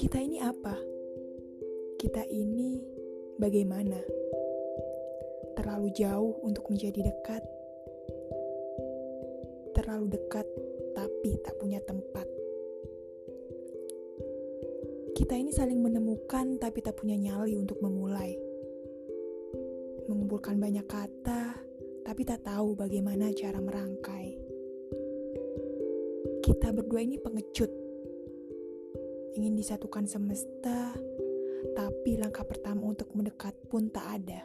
Kita ini apa? Kita ini bagaimana? Terlalu jauh untuk menjadi dekat. Terlalu dekat tapi tak punya tempat. Kita ini saling menemukan tapi tak punya nyali untuk memulai. Mengumpulkan banyak kata tapi tak tahu bagaimana cara merangkai. Kita berdua ini pengecut. Ingin disatukan semesta, tapi langkah pertama untuk mendekat pun tak ada.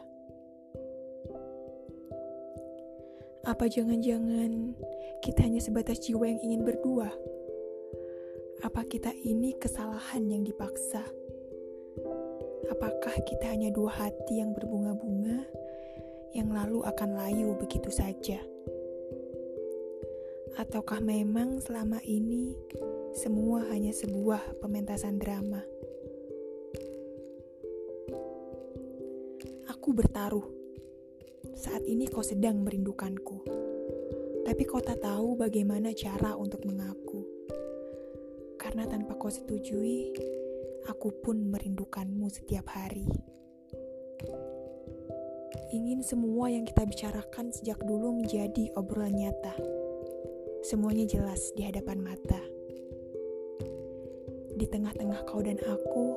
Apa jangan-jangan kita hanya sebatas jiwa yang ingin berdua? Apa kita ini kesalahan yang dipaksa? Apakah kita hanya dua hati yang berbunga-bunga? Yang lalu akan layu begitu saja. Ataukah memang selama ini semua hanya sebuah pementasan drama? Aku bertaruh. Saat ini kau sedang merindukanku. Tapi kau tak tahu bagaimana cara untuk mengaku. Karena tanpa kau setujui, aku pun merindukanmu setiap hari. Ingin semua yang kita bicarakan sejak dulu menjadi obrolan nyata. Semuanya jelas di hadapan mata. Di tengah-tengah kau dan aku,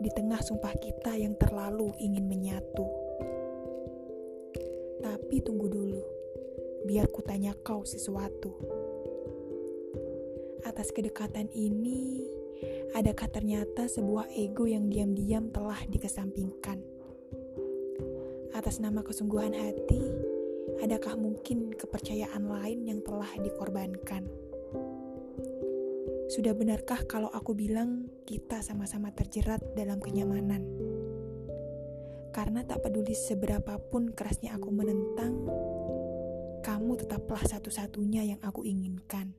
di tengah sumpah kita yang terlalu ingin menyatu. Tapi tunggu dulu, biar ku tanya kau sesuatu. Atas kedekatan ini, adakah ternyata sebuah ego yang diam-diam telah dikesampingkan? Atas nama kesungguhan hati, adakah mungkin kepercayaan lain yang telah dikorbankan? Sudah benarkah kalau aku bilang kita sama-sama terjerat dalam kenyamanan? Karena tak peduli seberapapun kerasnya aku menentang, kamu tetaplah satu-satunya yang aku inginkan.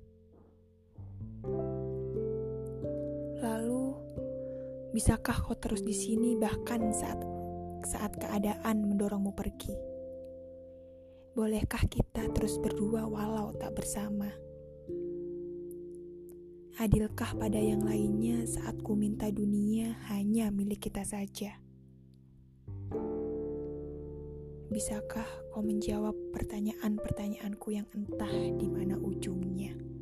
Lalu, bisakah kau terus di sini bahkan saat keadaan mendorongmu pergi? Bolehkah kita terus berdua walau tak bersama? Adilkah pada yang lainnya saat ku minta dunia hanya milik kita saja? Bisakah kau menjawab pertanyaan-pertanyaanku yang entah di mana ujungnya?